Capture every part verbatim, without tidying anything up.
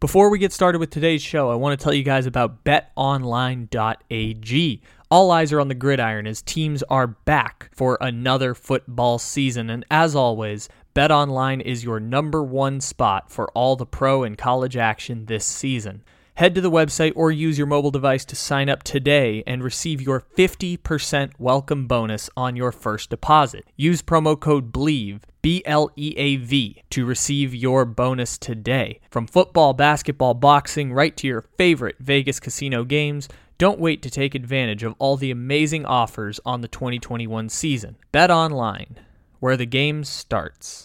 Before we get started with today's show, I want to tell you guys about bet online dot a g. All eyes are on the gridiron as teams are back for another football season. And as always, BetOnline is your number one spot for all the pro and college action this season. Head to the website or use your mobile device to sign up today and receive your fifty percent welcome bonus on your first deposit. Use promo code BLEAV, B L E A V, to receive your bonus today. From football, basketball, boxing, right to your favorite Vegas casino games, don't wait to take advantage of all the amazing offers on the twenty twenty-one season. Bet online, where the game starts.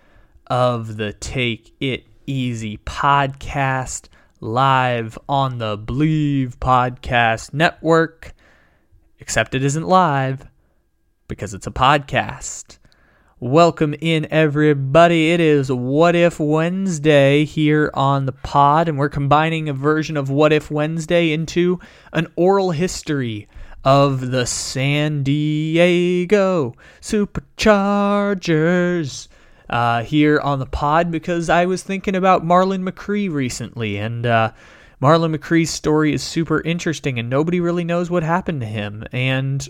of the Take It Easy Podcast, live on the Bleav Podcast Network, except it isn't live because it's a podcast. Welcome in, everybody. It is What If Wednesday here on the pod, and we're combining a version of What If Wednesday into an oral history of the San Diego Superchargers. Uh, here on the pod, because I was thinking about Marlon McCree recently, and uh, Marlon McCree's story is super interesting, and nobody really knows what happened to him, and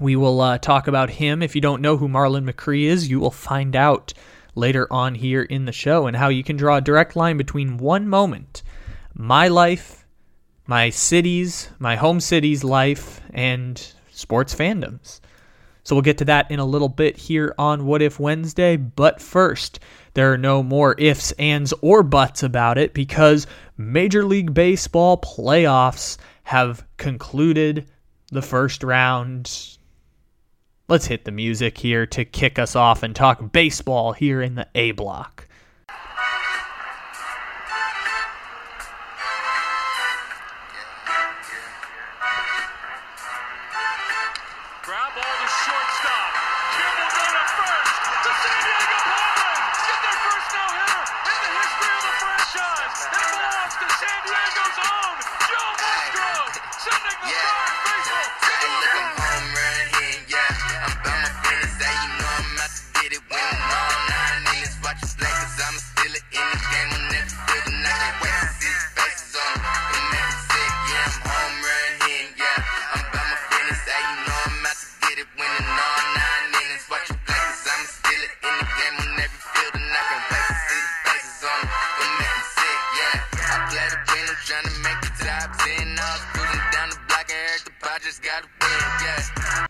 we will uh, talk about him. If you don't know who Marlon McCree is, you will find out later on here in the show, and how you can draw a direct line between one moment, my life, my city's, my home city's life, and sports fandoms. So we'll get to that in a little bit here on What If Wednesday, but first, there are no more ifs, ands, or buts about it because Major League Baseball playoffs have concluded the first round. Let's hit the music here to kick us off and talk baseball here in the A block.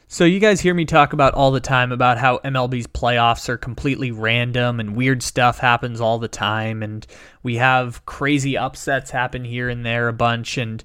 So you guys hear me talk about all the time about how M L B's playoffs are completely random and weird stuff happens all the time, and we have crazy upsets happen here and there a bunch, and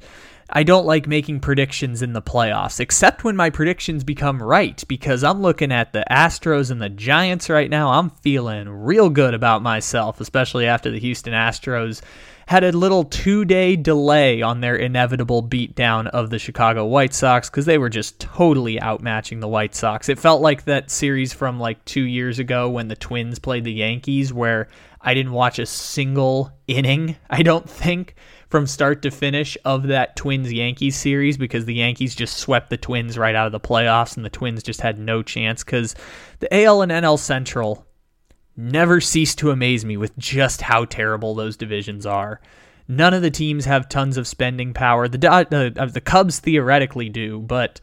I don't like making predictions in the playoffs, except when my predictions become right, because I'm looking at the Astros and the Giants right now. I'm feeling real good about myself, especially after the Houston Astros had a little two-day delay on their inevitable beatdown of the Chicago White Sox because they were just totally outmatching the White Sox. It felt like that series from like two years ago when the Twins played the Yankees where I didn't watch a single inning, I don't think, from start to finish of that Twins-Yankees series because the Yankees just swept the Twins right out of the playoffs and the Twins just had no chance because the A L and N L Central never cease to amaze me with just how terrible those divisions are. None of the teams have tons of spending power. The uh, the Cubs theoretically do, but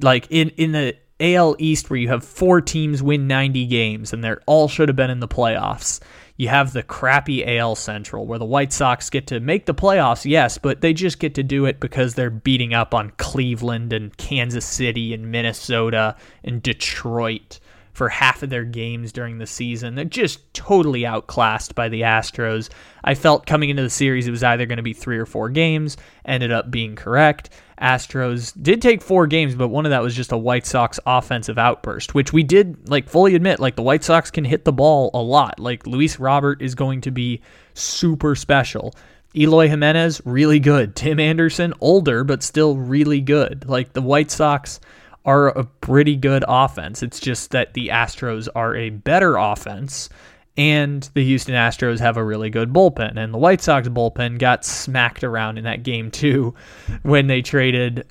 like in, in the A L East where you have four teams win ninety games and they're all should have been in the playoffs, you have the crappy A L Central where the White Sox get to make the playoffs, yes, but they just get to do it because they're beating up on Cleveland and Kansas City and Minnesota and Detroit for half of their games during the season. They're just totally outclassed by the Astros. I felt coming into the series it was either going to be three or four games. Ended up being correct. Astros did take four games, but one of that was just a White Sox offensive outburst, which we did like fully admit, like the White Sox can hit the ball a lot. Like Luis Robert is going to be super special. Eloy Jimenez, really good. Tim Anderson, older, but still really good. Like the White Sox are a pretty good offense. It's just that the Astros are a better offense, and the Houston Astros have a really good bullpen. And the White Sox bullpen got smacked around in that game too when they traded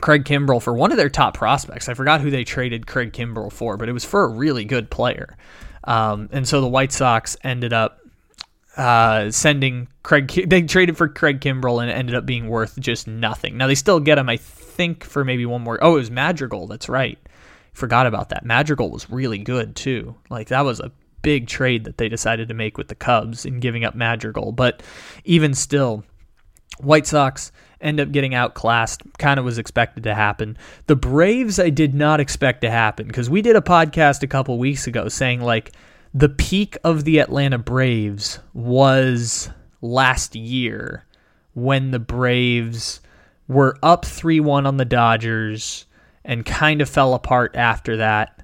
Craig Kimbrel for one of their top prospects. I forgot who they traded Craig Kimbrel for, but it was for a really good player. Um, and so the White Sox ended up Uh, sending Craig, they traded for Craig Kimbrel, and it ended up being worth just nothing. Now they still get him, I think, for maybe one more. Oh, it was Madrigal. That's right. Forgot about that. Madrigal was really good too. Like that was a big trade that they decided to make with the Cubs in giving up Madrigal. But even still, White Sox end up getting outclassed. Kind of was expected to happen. The Braves, I did not expect to happen, because we did a podcast a couple weeks ago saying like, the peak of the Atlanta Braves was last year when the Braves were up three one on the Dodgers and kind of fell apart after that.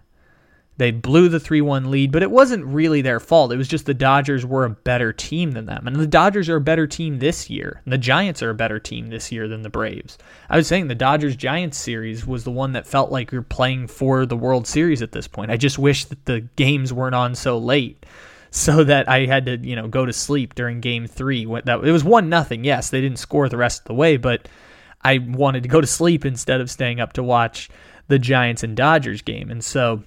They blew the three one lead, but it wasn't really their fault. It was just the Dodgers were a better team than them. And the Dodgers are a better team this year. And the Giants are a better team this year than the Braves. I was saying the Dodgers-Giants series was the one that felt like you're playing for the World Series at this point. I just wish that the games weren't on so late so that I had to, you know, go to sleep during game three. It was one nothing. Yes, they didn't score the rest of the way, but I wanted to go to sleep instead of staying up to watch the Giants and Dodgers game. And so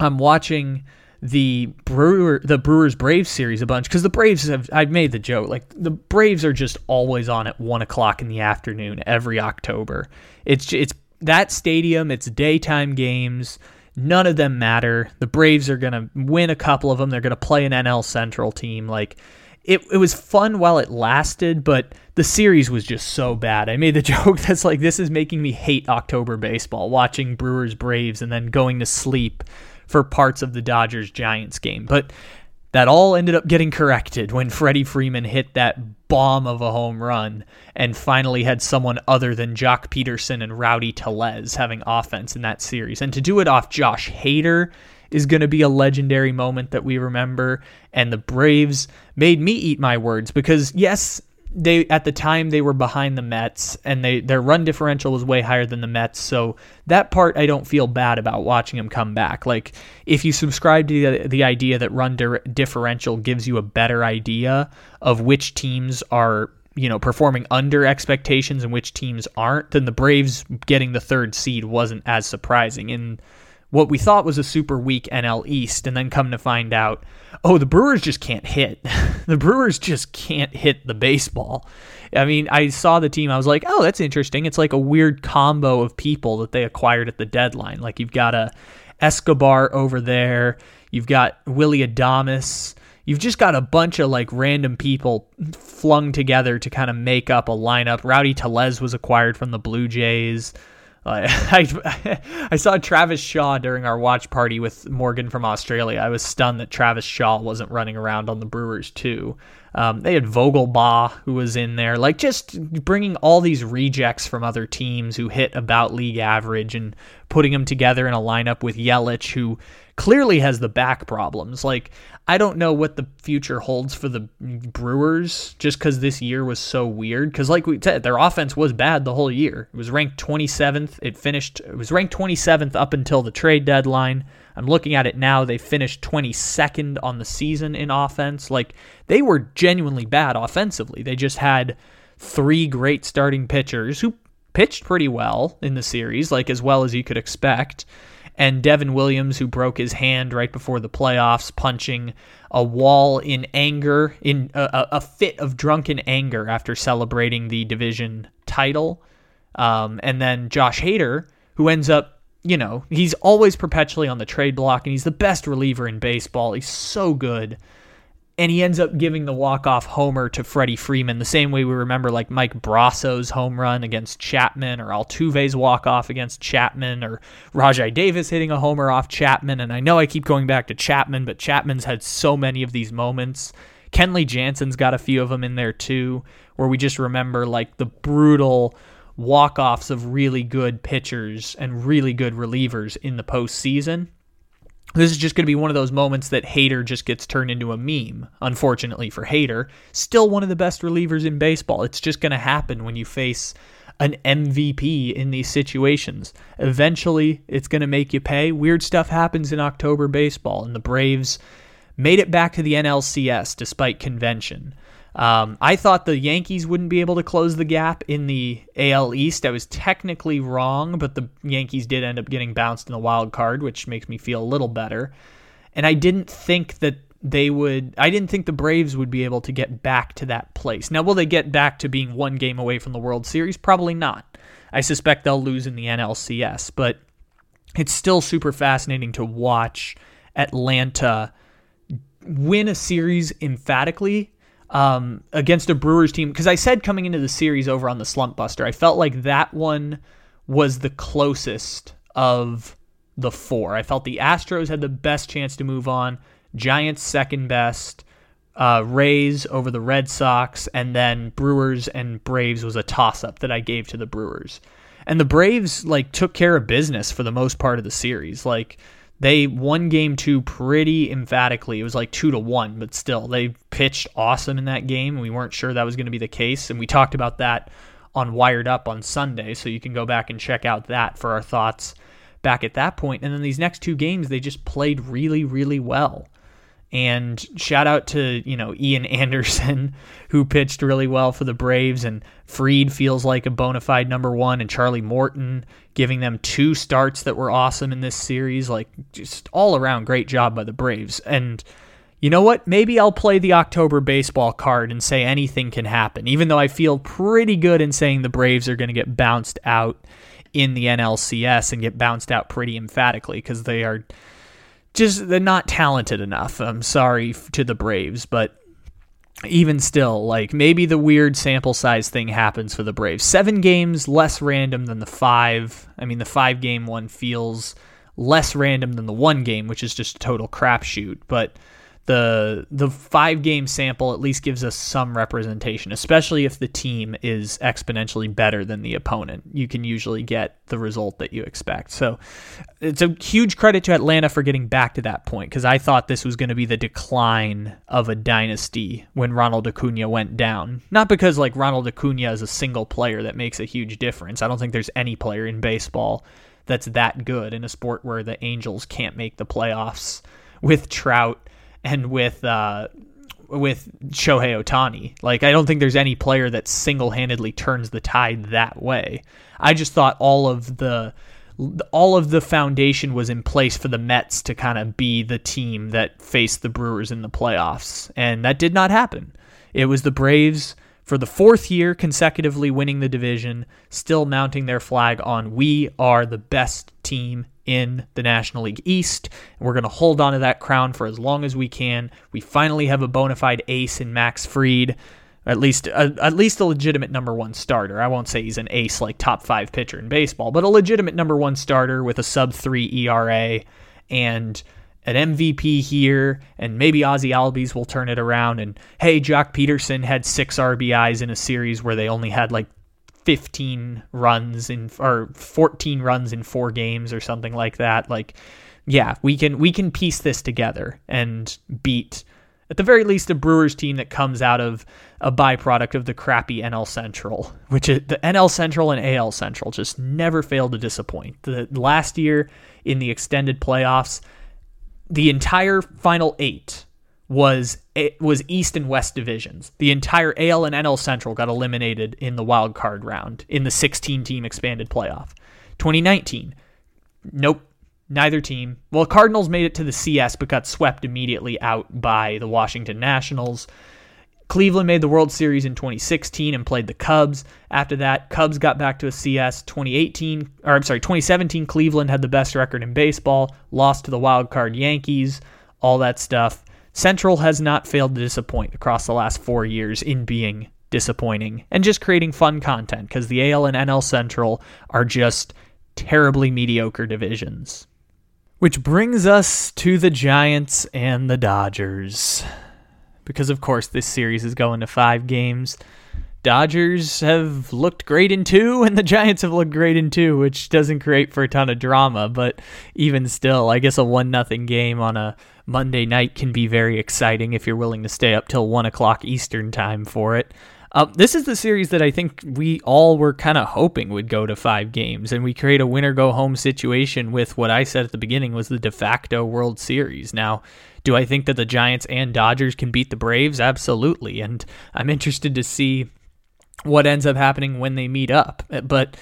I'm watching the Brewer, the Brewers Braves series a bunch, because the Braves have, I've made the joke, like the Braves are just always on at one o'clock in the afternoon every October. It's it's that stadium, it's daytime games. None of them matter. The Braves are going to win a couple of them. They're going to play an N L Central team. Like it, it was fun while it lasted, but the series was just so bad. I made the joke that's like, this is making me hate October baseball, watching Brewers Braves and then going to sleep for parts of the Dodgers-Giants game. But that all ended up getting corrected when Freddie Freeman hit that bomb of a home run and finally had someone other than Jock Peterson and Rowdy Tellez having offense in that series. And to do it off Josh Hader is going to be a legendary moment that we remember. And the Braves made me eat my words, because yes, they at the time they were behind the Mets, and they their run differential was way higher than the Mets, so that part I don't feel bad about watching them come back. Like if you subscribe to the, the idea that run di- differential gives you a better idea of which teams are, you know, performing under expectations and which teams aren't, then the Braves getting the third seed wasn't as surprising in what we thought was a super weak N L East, and then come to find out, oh, the Brewers just can't hit. The Brewers just can't hit the baseball. I mean, I saw the team. I was like, oh, that's interesting. It's like a weird combo of people that they acquired at the deadline. Like you've got a Escobar over there. You've got Willy Adames. You've just got a bunch of like random people flung together to kind of make up a lineup. Rowdy Tellez was acquired from the Blue Jays. Uh, I I saw Travis Shaw during our watch party with Morgan from Australia. I was stunned that Travis Shaw wasn't running around on the Brewers too. Um, they had Vogelbaugh who was in there, like just bringing all these rejects from other teams who hit about league average and putting them together in a lineup with Yelich, who clearly has the back problems. Like I don't know what the future holds for the Brewers, just because this year was so weird. Because like we said, their offense was bad the whole year. It was ranked twenty-seventh. It finished. It was ranked twenty-seventh up until the trade deadline. I'm looking at it now. They finished twenty-second on the season in offense. Like they were genuinely bad offensively. They just had three great starting pitchers who pitched pretty well in the series, like as well as you could expect. And Devin Williams, who broke his hand right before the playoffs, punching a wall in anger, in a, a fit of drunken anger after celebrating the division title. Um, and then Josh Hader, who ends up, you know, he's always perpetually on the trade block, and he's the best reliever in baseball. He's so good. and he ends up giving the walk-off homer to Freddie Freeman, the same way we remember like Mike Brasso's home run against Chapman, or Altuve's walk-off against Chapman, or Rajai Davis hitting a homer off Chapman. And I know I keep going back to Chapman, but Chapman's had so many of these moments. Kenley Jansen's got a few of them in there too, where we just remember like the brutal walk-offs of really good pitchers and really good relievers in the postseason. This is just going to be one of those moments that Hader just gets turned into a meme, unfortunately for Hader. Still one of the best relievers in baseball. It's just going to happen when you face an M V P in these situations. Eventually, it's going to make you pay. Weird stuff happens in October baseball, and the Braves made it back to the N L C S despite convention. Um, I thought the Yankees wouldn't be able to close the gap in the A L East. I was technically wrong, but the Yankees did end up getting bounced in the wild card, which makes me feel a little better. And I didn't think that they would, I didn't think the Braves would be able to get back to that place. Now, will they get back to being one game away from the World Series? Probably not. I suspect they'll lose in the N L C S, but it's still super fascinating to watch Atlanta win a series emphatically Um, against a Brewers team, because I said coming into the series over on the Slump Buster, I felt like that one was the closest of the four. I felt the Astros had the best chance to move on, Giants second best, uh, Rays over the Red Sox, and then Brewers and Braves was a toss-up that I gave to the Brewers. And the Braves like took care of business for the most part of the series. Like, they won game two pretty emphatically. It was like two to one, but still, they pitched awesome in that game. We weren't sure that was going to be the case, and we talked about that on Wired Up on Sunday, so you can go back and check out that for our thoughts back at that point. And then these next two games, they just played really, really well. And shout out to, you know, Ian Anderson, who pitched really well for the Braves, and Fried feels like a bona fide number one, and Charlie Morton giving them two starts that were awesome in this series. Like, just all around great job by the Braves. And you know what? Maybe I'll play the October baseball card and say anything can happen, even though I feel pretty good in saying the Braves are going to get bounced out in the N L C S and get bounced out pretty emphatically, because they are just, they're not talented enough. I'm sorry to the Braves, but even still, like, maybe the weird sample size thing happens for the Braves. Seven games, less random than the five. I mean, the five-game one feels less random than the one game, which is just a total crapshoot. But the the five-game sample at least gives us some representation, especially if the team is exponentially better than the opponent. You can usually get the result that you expect. So it's a huge credit to Atlanta for getting back to that point, because I thought this was going to be the decline of a dynasty when Ronald Acuna went down. Not because like Ronald Acuna is a single player that makes a huge difference. I don't think there's any player in baseball that's that good in a sport where the Angels can't make the playoffs with Trout and with uh, with Shohei Ohtani. Like, I don't think there's any player that single-handedly turns the tide that way. I just thought all of the all of the foundation was in place for the Mets to kind of be the team that faced the Brewers in the playoffs, and that did not happen. It was the Braves for the fourth year consecutively winning the division, still mounting their flag on we are the best team in the National League East. We're going to hold on to that crown for as long as we can. We finally have a bona fide ace in Max Fried, at least a, at least a legitimate number one starter. I won't say he's an ace like top five pitcher in baseball, but a legitimate number one starter with a sub three E R A and an M V P here, and maybe Ozzy Albies will turn it around. And hey, Jock Peterson had six R B Is in a series where they only had like fifteen runs in, or fourteen runs in four games or something like that. Like, yeah, we can, we can piece this together and beat at the very least a Brewers team that comes out of a byproduct of the crappy N L Central, which is the N L Central and A L Central just never fail to disappoint. The last year in the extended playoffs, the entire final eight was it was East and West divisions. The entire A L and N L Central got eliminated in the wild card round in the sixteen-team expanded playoff. twenty nineteen, nope, neither team. Well, Cardinals made it to the C S but got swept immediately out by the Washington Nationals. Cleveland made the World Series in twenty sixteen and played the Cubs. After that, Cubs got back to a C S. twenty eighteen, or I'm sorry, twenty seventeen, Cleveland had the best record in baseball, lost to the wild card Yankees, all that stuff. Central has not failed to disappoint across the last four years in being disappointing and just creating fun content, because the A L and N L Central are just terribly mediocre divisions. Which brings us to the Giants and the Dodgers, because of course this series is going to five games. Dodgers have looked great in two, and the Giants have looked great in two, which doesn't create for a ton of drama, but even still, I guess a one nothing game on a Monday night can be very exciting if you're willing to stay up till one o'clock Eastern time for it. Uh, this is the series that I think we all were kind of hoping would go to five games, and we create a winner-go-home situation with what I said at the beginning was the de facto World Series. Now, do I think that the Giants and Dodgers can beat the Braves? Absolutely, and I'm interested to see what ends up happening when they meet up. But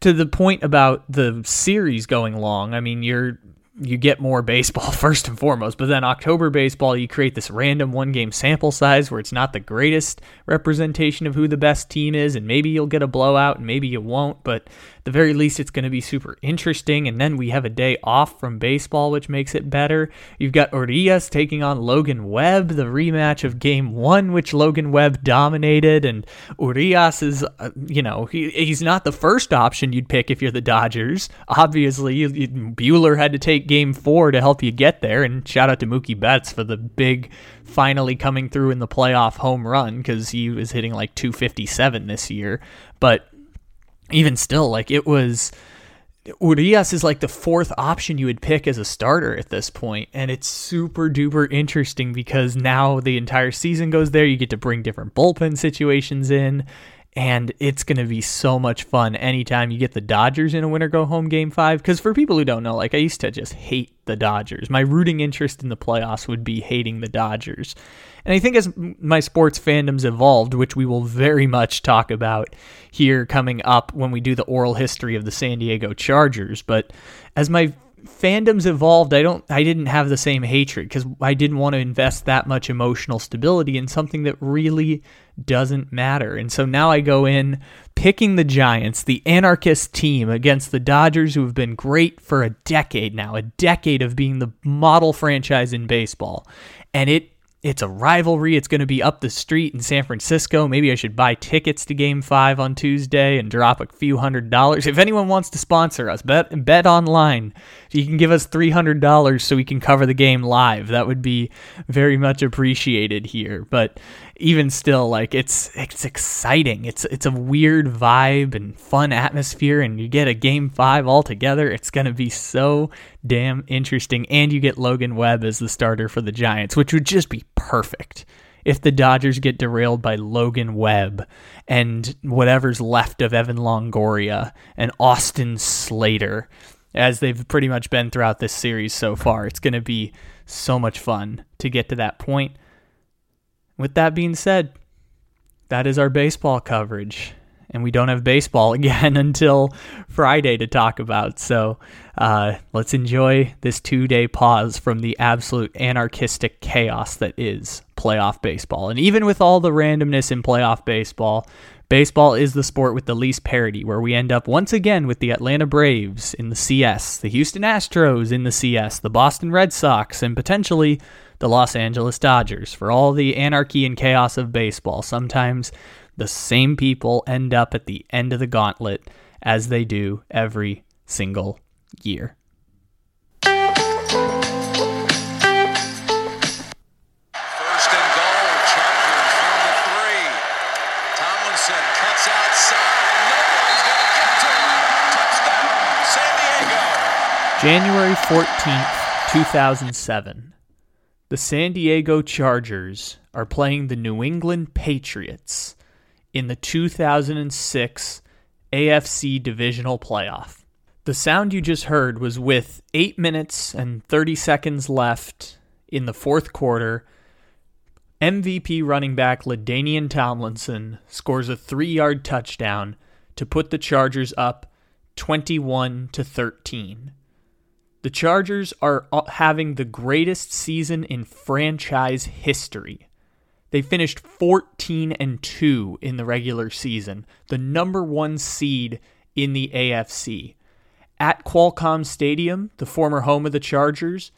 to the point about the series going long, I mean, you're you get more baseball first and foremost, but then October baseball, you create this random one-game sample size where it's not the greatest representation of who the best team is, and maybe you'll get a blowout and maybe you won't, but at the very least it's going to be super interesting, and then we have a day off from baseball, which makes it better. You've got Urias taking on Logan Webb, the rematch of Game one, which Logan Webb dominated, and Urias is, uh, you know, he, he's not the first option you'd pick if you're the Dodgers. Obviously, you, you, Buehler had to take Game four to help you get there, and shout out to Mookie Betts for the big finally coming through in the playoff home run, because he was hitting like two fifty-seven this year. But even still, like, it was Urias is like the fourth option you would pick as a starter at this point, and it's super duper interesting because now the entire season goes there. You get to bring different bullpen situations in, and it's going to be so much fun anytime you get the Dodgers in a winner-go-home Game five. Because for people who don't know, like, I used to just hate the Dodgers. My rooting interest in the playoffs would be hating the Dodgers. And I think as my sports fandom's evolved, which we will very much talk about here coming up when we do the oral history of the San Diego Chargers, but as my fandoms evolved, I don't I didn't have the same hatred, because I didn't want to invest that much emotional stability in something that really doesn't matter. And so now I go in picking the Giants, the anarchist team, against the Dodgers, who have been great for a decade now, a decade of being the model franchise in baseball. And it it's a rivalry. It's going to be up the street in San Francisco. Maybe I should buy tickets to Game five on Tuesday and drop a few hundred dollars. If anyone wants to sponsor us, bet, bet online. You can give us three hundred dollars so we can cover the game live. That would be very much appreciated here. But even still, like, it's it's exciting. It's it's a weird vibe and fun atmosphere, and you get a Game five altogether. It's going to be so damn interesting. And you get Logan Webb as the starter for the Giants, which would just be perfect if the Dodgers get derailed by Logan Webb and whatever's left of Evan Longoria and Austin Slater, as they've pretty much been throughout this series so far. It's going to be so much fun to get to that point. With that being said, that is our baseball coverage. And we don't have baseball again until Friday to talk about. So uh, let's enjoy this two-day pause from the absolute anarchistic chaos that is playoff baseball. And even with all the randomness in playoff baseball, baseball is the sport with the least parity, where we end up once again with the Atlanta Braves in the C S, the Houston Astros in the C S, the Boston Red Sox, and potentially the Los Angeles Dodgers. For all the anarchy and chaos of baseball, sometimes the same people end up at the end of the gauntlet, as they do every single year. First and goal, Chargers from the three. Tomlinson cuts outside. Nobody's going to get to him. Touchdown, San Diego. January fourteenth, two thousand seven. The San Diego Chargers are playing the New England Patriots in the two thousand six A F C Divisional Playoff. The sound you just heard was with eight minutes and thirty seconds left in the fourth quarter. M V P running back LaDainian Tomlinson scores a three-yard touchdown to put the Chargers up twenty-one to thirteen. The Chargers are having the greatest season in franchise history. They finished fourteen and two in the regular season, the number one seed in the A F C. At Qualcomm Stadium, the former home of the Chargers,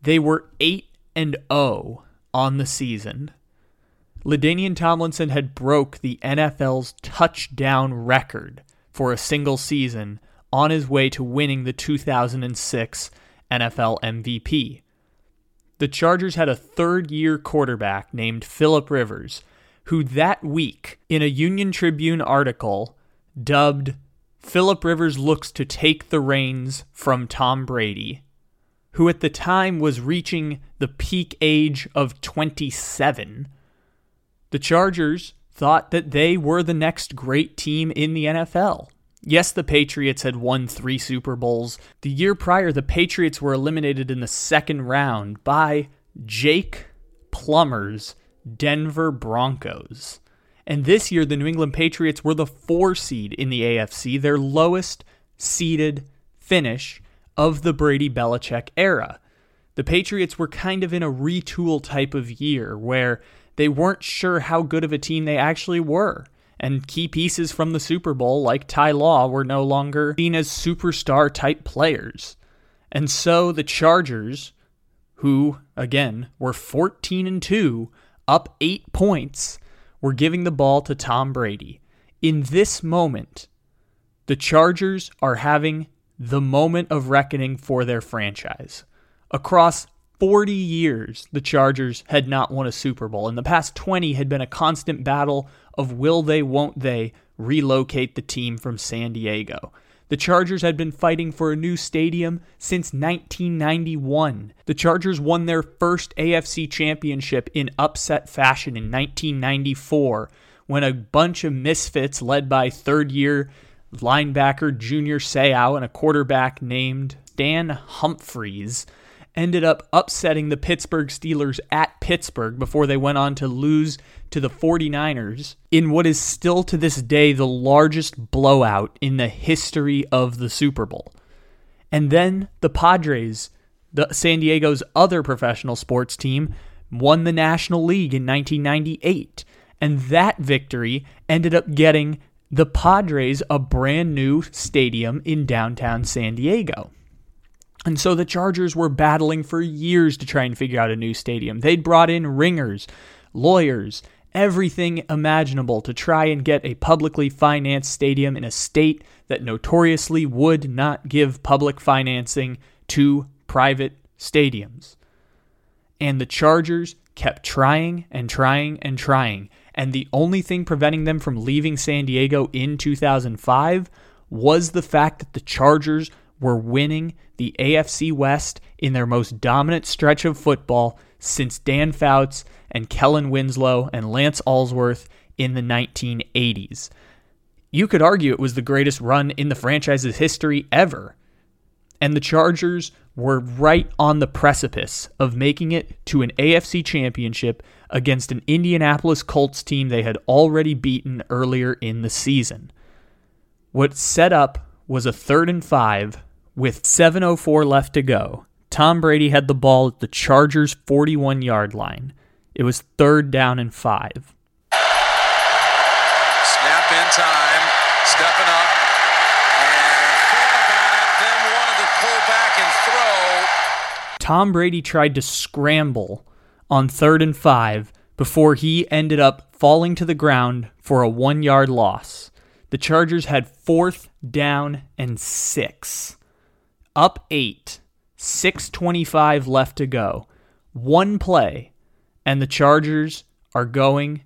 they were eight and oh on the season, LaDainian Tomlinson had broke the N F L's touchdown record for a single season on his way to winning the two thousand six N F L M V P. The Chargers had a third-year quarterback named Philip Rivers, who that week, in a Union Tribune article, dubbed Philip Rivers looks to take the reins from Tom Brady, who at the time was reaching the peak age of twenty-seven. The Chargers thought that they were the next great team in the N F L. Yes, the Patriots had won three Super Bowls. The year prior, the Patriots were eliminated in the second round by Jake Plummer's Denver Broncos. And this year, the New England Patriots were the four seed in the A F C, their lowest seeded finish of the Brady-Belichick era. The Patriots were kind of in a retool type of year where they weren't sure how good of a team they actually were. And key pieces from the Super Bowl, like Ty Law, were no longer seen as superstar-type players. And so the Chargers, who, again, were fourteen and two, up eight points, were giving the ball to Tom Brady. In this moment, the Chargers are having the moment of reckoning for their franchise. Across forty years, the Chargers had not won a Super Bowl, and the past twenty had been a constant battle of will they, won't they relocate the team from San Diego. The Chargers had been fighting for a new stadium since nineteen ninety-one. The Chargers won their first A F C championship in upset fashion in nineteen ninety-four when a bunch of misfits led by third-year linebacker Junior Seau and a quarterback named Dan Humphreys ended up upsetting the Pittsburgh Steelers at Pittsburgh before they went on to lose to the forty-niners in what is still to this day the largest blowout in the history of the Super Bowl. And then the Padres, the San Diego's other professional sports team, won the National League in nineteen ninety-eight, and that victory ended up getting the Padres a brand new stadium in downtown San Diego. And so the Chargers were battling for years to try and figure out a new stadium. They'd brought in ringers, lawyers, everything imaginable to try and get a publicly financed stadium in a state that notoriously would not give public financing to private stadiums. And the Chargers kept trying and trying and trying. And the only thing preventing them from leaving San Diego in two thousand five was the fact that the Chargers were winning the A F C West in their most dominant stretch of football since Dan Fouts and Kellen Winslow and Lance Alworth in the nineteen eighties. You could argue it was the greatest run in the franchise's history ever. And the Chargers were right on the precipice of making it to an A F C championship against an Indianapolis Colts team they had already beaten earlier in the season. What set up was a third and five with seven oh four left to go. Tom Brady had the ball at the Chargers' forty-one-yard line. It was third down and five. Snap in time, stepping up, and quarterback then wanted to pull back and throw. Tom Brady tried to scramble on third and five before he ended up falling to the ground for a one-yard loss. The Chargers had fourth down and six. Up eight, six twenty-five left to go. One play, and the Chargers are going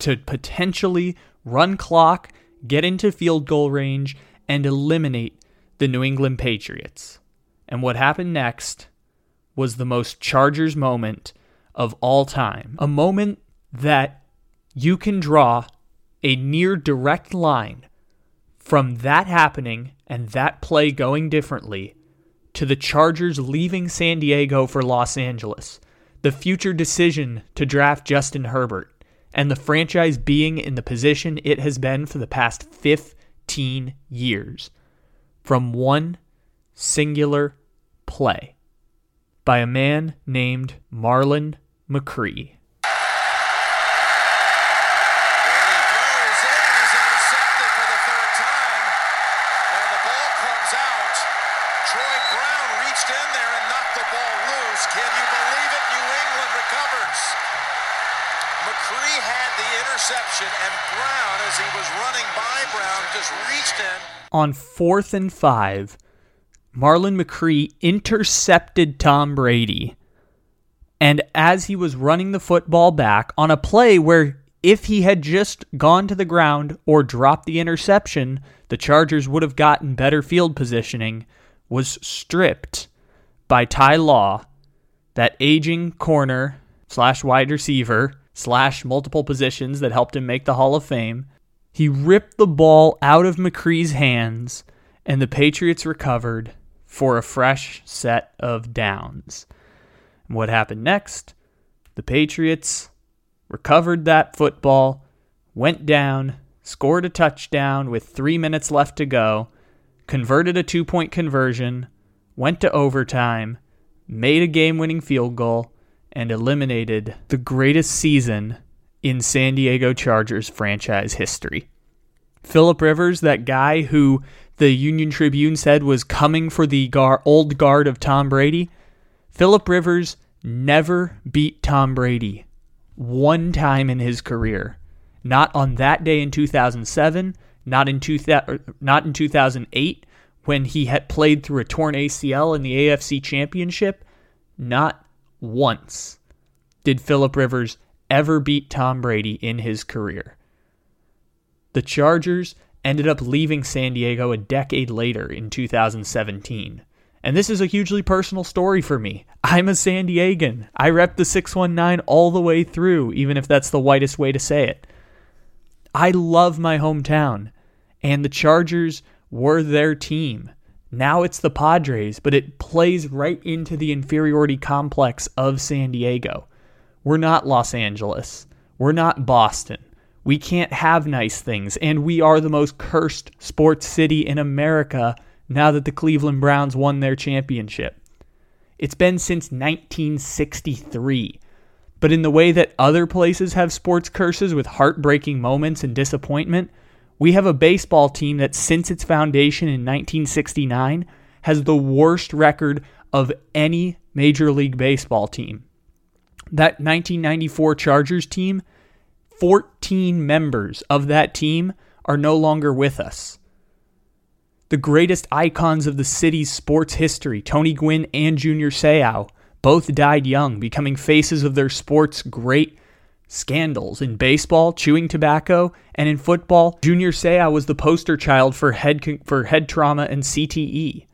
to potentially run clock, get into field goal range, and eliminate the New England Patriots. And what happened next was the most Chargers moment of all time. A moment that you can draw a near direct line from that happening and that play going differently to the Chargers leaving San Diego for Los Angeles, the future decision to draft Justin Herbert, and the franchise being in the position it has been for the past fifteen years, from one singular play by a man named Marlon McCree. Can you believe it? New England recovers. interception, and Brown, as he was running by Brown, just reached in. On fourth and five, Marlon McCree intercepted Tom Brady. And as he was running the football back on a play where if he had just gone to the ground or dropped the interception, the Chargers would have gotten better field positioning, was stripped by Ty Law, that aging corner slash wide receiver slash multiple positions that helped him make the Hall of Fame. He ripped the ball out of McCree's hands, and the Patriots recovered for a fresh set of downs. And what happened next? The Patriots recovered that football, went down, scored a touchdown with three minutes left to go, converted a two-point conversion, went to overtime, made a game-winning field goal, and eliminated the greatest season in San Diego Chargers franchise history. Philip Rivers, that guy who the Union Tribune said was coming for the gar- old guard of Tom Brady, Philip Rivers never beat Tom Brady one time in his career. Not on that day in two thousand seven, not in, two th- not in two thousand eight, when he had played through a torn A C L in the A F C Championship. Not once did Philip Rivers ever beat Tom Brady in his career. The Chargers ended up leaving San Diego a decade later in two thousand seventeen. And this is a hugely personal story for me. I'm a San Diegan. I rep the six one nine all the way through, even if that's the whitest way to say it. I love my hometown, and the Chargers were their team. Now it's the Padres, but it plays right into the inferiority complex of San Diego. We're not Los Angeles. We're not Boston. We can't have nice things, and we are the most cursed sports city in America now that the Cleveland Browns won their championship. It's been since nineteen sixty-three, but in the way that other places have sports curses with heartbreaking moments and disappointment, we have a baseball team that since its foundation in nineteen sixty-nine has the worst record of any Major League Baseball team. That nineteen ninety-four Chargers team, fourteen members of that team are no longer with us. The greatest icons of the city's sports history, Tony Gwynn and Junior Seau, both died young, becoming faces of their sports great scandals. In baseball, chewing tobacco, and in football, Junior Seau was the poster child for head con- for head trauma and C T E.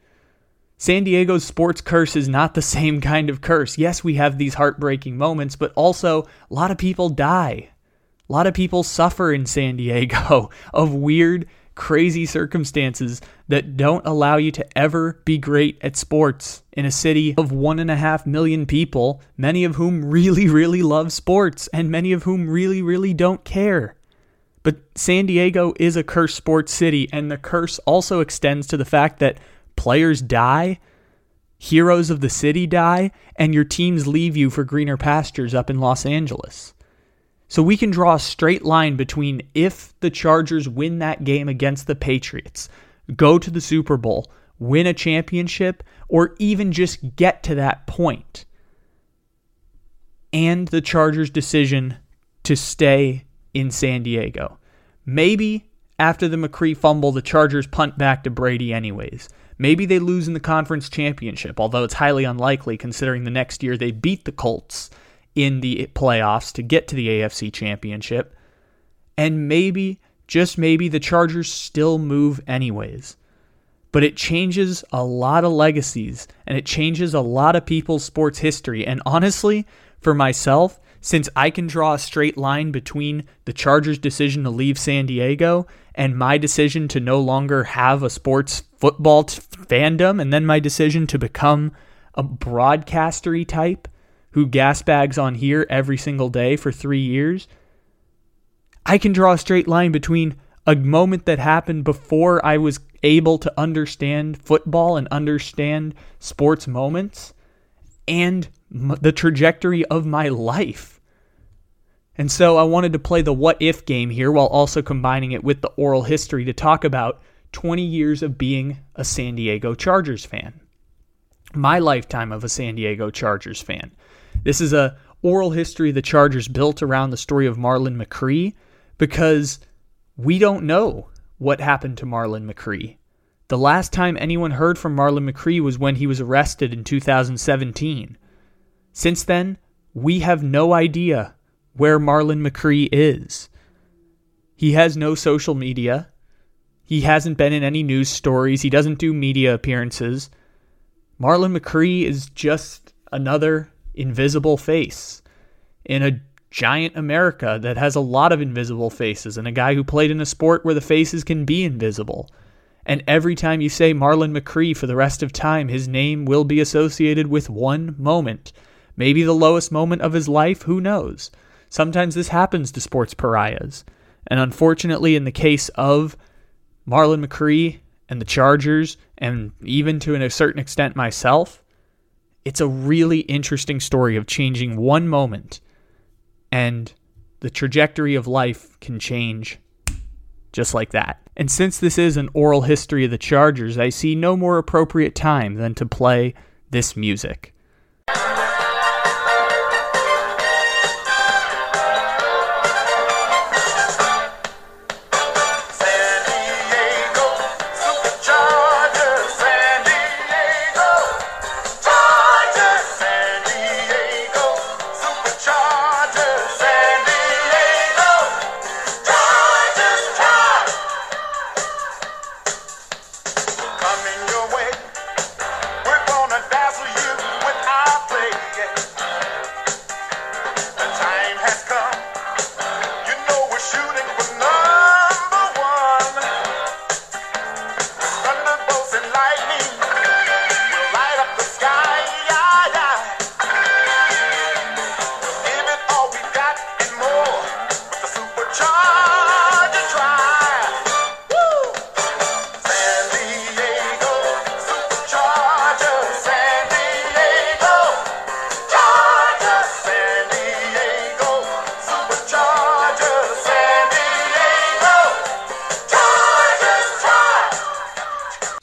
San Diego's sports curse is not the same kind of curse. Yes, we have these heartbreaking moments, but also a lot of people die. A lot of people suffer in San Diego of weird, crazy circumstances that don't allow you to ever be great at sports in a city of one and a half million people, many of whom really, really love sports and many of whom really, really don't care. But San Diego is a cursed sports city, and the curse also extends to the fact that players die, heroes of the city die, and your teams leave you for greener pastures up in Los Angeles. So we can draw a straight line between if the Chargers win that game against the Patriots, go to the Super Bowl, win a championship, or even just get to that point, and the Chargers' decision to stay in San Diego. Maybe after the McCree fumble, the Chargers punt back to Brady anyways. Maybe they lose in the conference championship, although it's highly unlikely considering the next year they beat the Colts in the playoffs to get to the A F C Championship. And maybe, just maybe, the Chargers still move anyways. But it changes a lot of legacies, and it changes a lot of people's sports history. And honestly, for myself, since I can draw a straight line between the Chargers' decision to leave San Diego and my decision to no longer have a sports football t- fandom, and then my decision to become a broadcastery type who gas bags on here every single day for three years, I can draw a straight line between a moment that happened before I was able to understand football and understand sports moments and the trajectory of my life. And so I wanted to play the what if game here while also combining it with the oral history to talk about twenty years of being a San Diego Chargers fan. My lifetime of a San Diego Chargers fan. This is a oral history of the Chargers built around the story of Marlon McCree, because we don't know what happened to Marlon McCree. The last time anyone heard from Marlon McCree was when he was arrested in two thousand seventeen. Since then, we have no idea where Marlon McCree is. He has no social media. He hasn't been in any news stories. He doesn't do media appearances. Marlon McCree is just another invisible face in a giant America that has a lot of invisible faces, and a guy who played in a sport where the faces can be invisible. And every time you say Marlon McCree for the rest of time, his name will be associated with one moment. Maybe the lowest moment of his life, who knows? Sometimes this happens to sports pariahs. And unfortunately, in the case of Marlon McCree and the Chargers, and even to a certain extent myself, it's a really interesting story of changing one moment, and the trajectory of life can change just like that. And since this is an oral history of the Chargers, I see no more appropriate time than to play this music.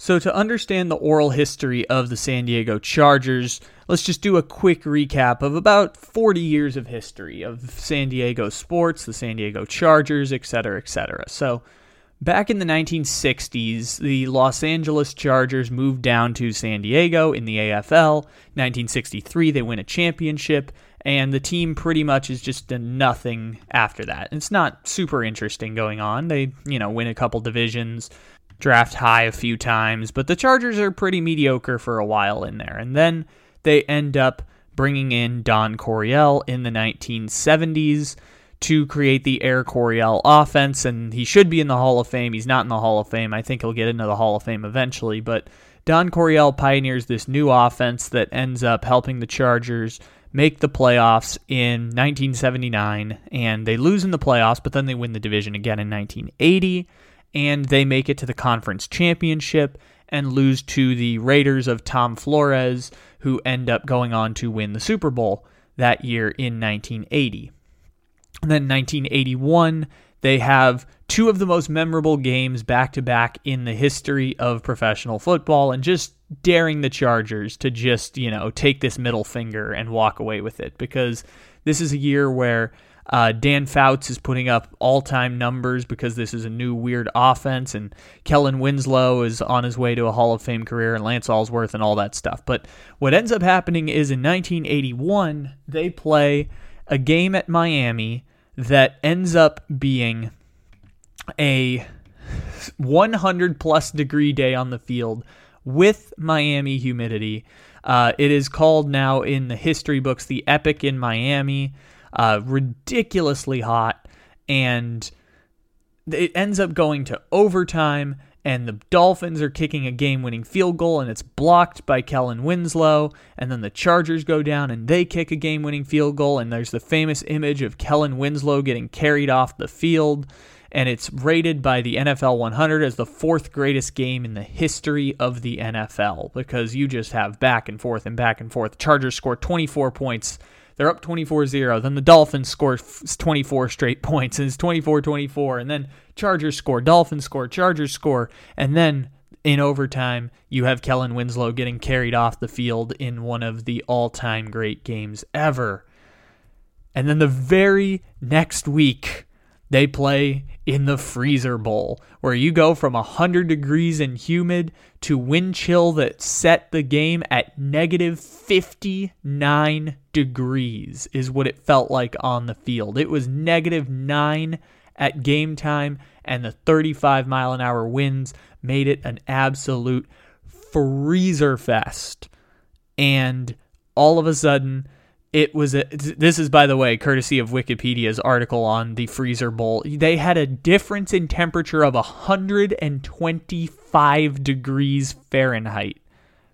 So to understand the oral history of the San Diego Chargers, let's just do a quick recap of about forty years of history of San Diego sports, the San Diego Chargers, et cetera, et cetera. So back in the nineteen sixties, the Los Angeles Chargers moved down to San Diego in the A F L. nineteen sixty-three, they win a championship, and the team pretty much is just a nothing after that. It's not super interesting going on. They, you know, win a couple divisions, draft high a few times, but the Chargers are pretty mediocre for a while in there. And then they end up bringing in Don Coryell in the nineteen seventies to create the Air Coryell offense, and he should be in the Hall of Fame. He's not in the Hall of Fame. I think he'll get into the Hall of Fame eventually, but Don Coryell pioneers this new offense that ends up helping the Chargers make the playoffs in nineteen seventy-nine, and they lose in the playoffs, but then they win the division again in nineteen eighty. And they make it to the conference championship and lose to the Raiders of Tom Flores, who end up going on to win the Super Bowl that year in nineteen eighty. And then nineteen eighty-one, they have two of the most memorable games back-to-back in the history of professional football, and just daring the Chargers to just, you know, take this middle finger and walk away with it, because this is a year where Uh, Dan Fouts is putting up all-time numbers because this is a new weird offense, and Kellen Winslow is on his way to a Hall of Fame career, and Lance Alworth and all that stuff. But what ends up happening is in nineteen eighty-one, they play a game at Miami that ends up being a one hundred plus degree day on the field with Miami humidity. Uh, it is called now in the history books the Epic in Miami. Uh, ridiculously hot, and it ends up going to overtime, and the Dolphins are kicking a game-winning field goal, and it's blocked by Kellen Winslow, and then the Chargers go down, and they kick a game-winning field goal, and there's the famous image of Kellen Winslow getting carried off the field, and it's rated by the N F L one hundred as the fourth greatest game in the history of the N F L, because you just have back and forth and back and forth. Chargers score twenty-four points. They're up twenty-four zero. Then the Dolphins score twenty-four straight points, and it's twenty-four twenty-four. And then Chargers score, Dolphins score, Chargers score. And then in overtime, you have Kellen Winslow getting carried off the field in one of the all-time great games ever. And then the very next week, They play in the Freezer Bowl, where you go from one hundred degrees and humid to wind chill that set the game at negative fifty-nine degrees is what it felt like on the field. It was negative nine at game time, and the thirty-five mile an hour winds made it an absolute freezer fest. And all of a sudden, it was a, this is, by the way, courtesy of Wikipedia's article on the Freezer Bowl. They had a difference in temperature of one hundred twenty-five degrees Fahrenheit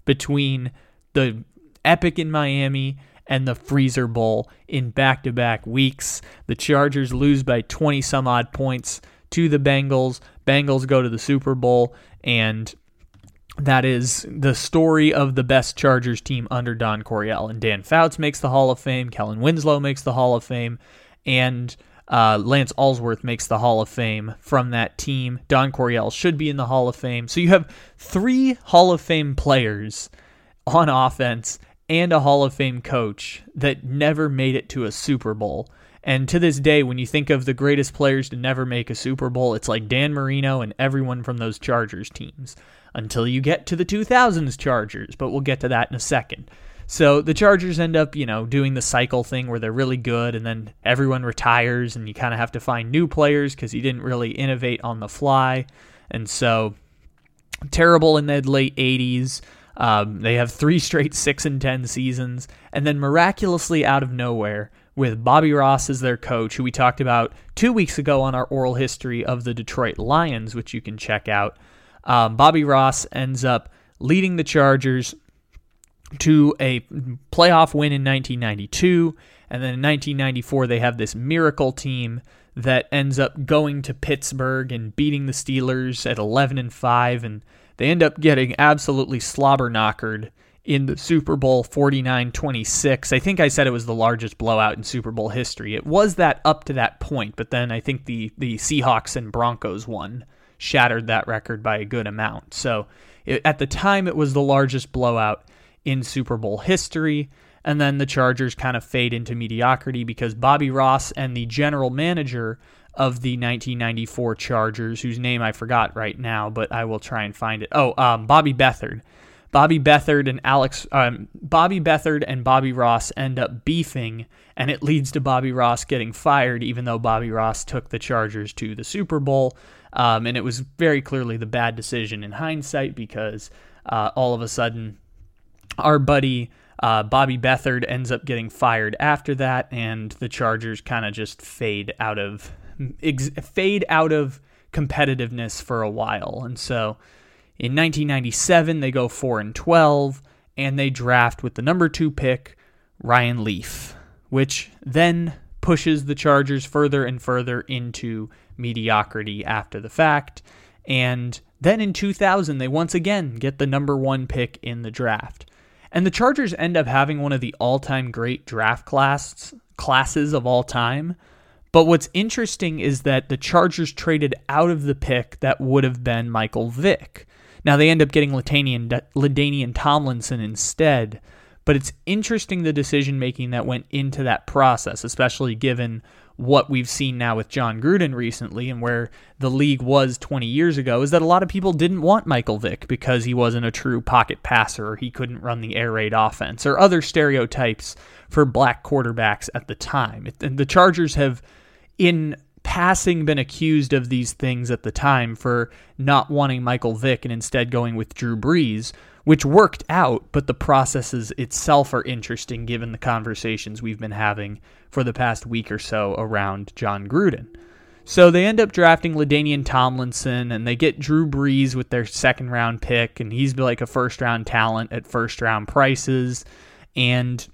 between the Epic in Miami and the Freezer Bowl in back-to-back weeks. The Chargers lose by twenty some odd points to the Bengals. Bengals go to the Super Bowl, and that is the story of the best Chargers team under Don Coryell. And Dan Fouts makes the Hall of Fame. Kellen Winslow makes the Hall of Fame. And uh, Lance Alworth makes the Hall of Fame from that team. Don Coryell should be in the Hall of Fame. So you have three Hall of Fame players on offense and a Hall of Fame coach that never made it to a Super Bowl. And to this day, when you think of the greatest players to never make a Super Bowl, it's like Dan Marino and everyone from those Chargers teams, until you get to the two thousands Chargers, but we'll get to that in a second. So the Chargers end up, you know, doing the cycle thing where they're really good, and then everyone retires, and you kind of have to find new players because you didn't really innovate on the fly. And so, terrible in the late eighties. Um, they have three straight six and ten seasons, and then miraculously out of nowhere, with Bobby Ross as their coach, who we talked about two weeks ago on our oral history of the Detroit Lions, which you can check out. Um, Bobby Ross ends up leading the Chargers to a playoff win in nineteen ninety-two, and then in nineteen ninety-four they have this miracle team that ends up going to Pittsburgh and beating the Steelers at eleven and five, and they end up getting absolutely slobber-knockered in the Super Bowl forty-nine twenty-six. I think I said it was the largest blowout in Super Bowl history. It was that up to that point, but then I think the, the Seahawks and Broncos one shattered that record by a good amount. So it, at the time, it was the largest blowout in Super Bowl history, and then the Chargers kind of fade into mediocrity because Bobby Ross and the general manager of the nineteen ninety-four Chargers, whose name I forgot right now, but I will try and find it. Oh, um, Bobby Beathard. Bobby Beathard and Alex, um, Bobby Beathard and Bobby Ross end up beefing, and it leads to Bobby Ross getting fired, even though Bobby Ross took the Chargers to the Super Bowl. Um, and it was very clearly the bad decision in hindsight, because uh, all of a sudden our buddy uh, Bobby Beathard ends up getting fired after that, and the Chargers kind of just fade out of ex- fade out of competitiveness for a while. And so in nineteen ninety-seven, they go four and twelve, and they draft with the number two pick, Ryan Leaf, which then pushes the Chargers further and further into mediocrity after the fact. And then in two thousand, they once again get the number one pick in the draft. And the Chargers end up having one of the all-time great draft class, classes of all time. But what's interesting is that the Chargers traded out of the pick that would have been Michael Vick. Now, they end up getting LaDainian, LaDainian Tomlinson instead, but it's interesting the decision-making that went into that process, especially given what we've seen now with John Gruden recently and where the league was twenty years ago, is that a lot of people didn't want Michael Vick because he wasn't a true pocket passer, or he couldn't run the air raid offense, or other stereotypes for black quarterbacks at the time. And the Chargers have, in passing, been accused of these things at the time for not wanting Michael Vick and instead going with Drew Brees, which worked out, but the processes itself are interesting given the conversations we've been having for the past week or so around John Gruden. So they end up drafting LaDainian Tomlinson, and they get Drew Brees with their second round pick, and he's like a first round talent at first round prices, and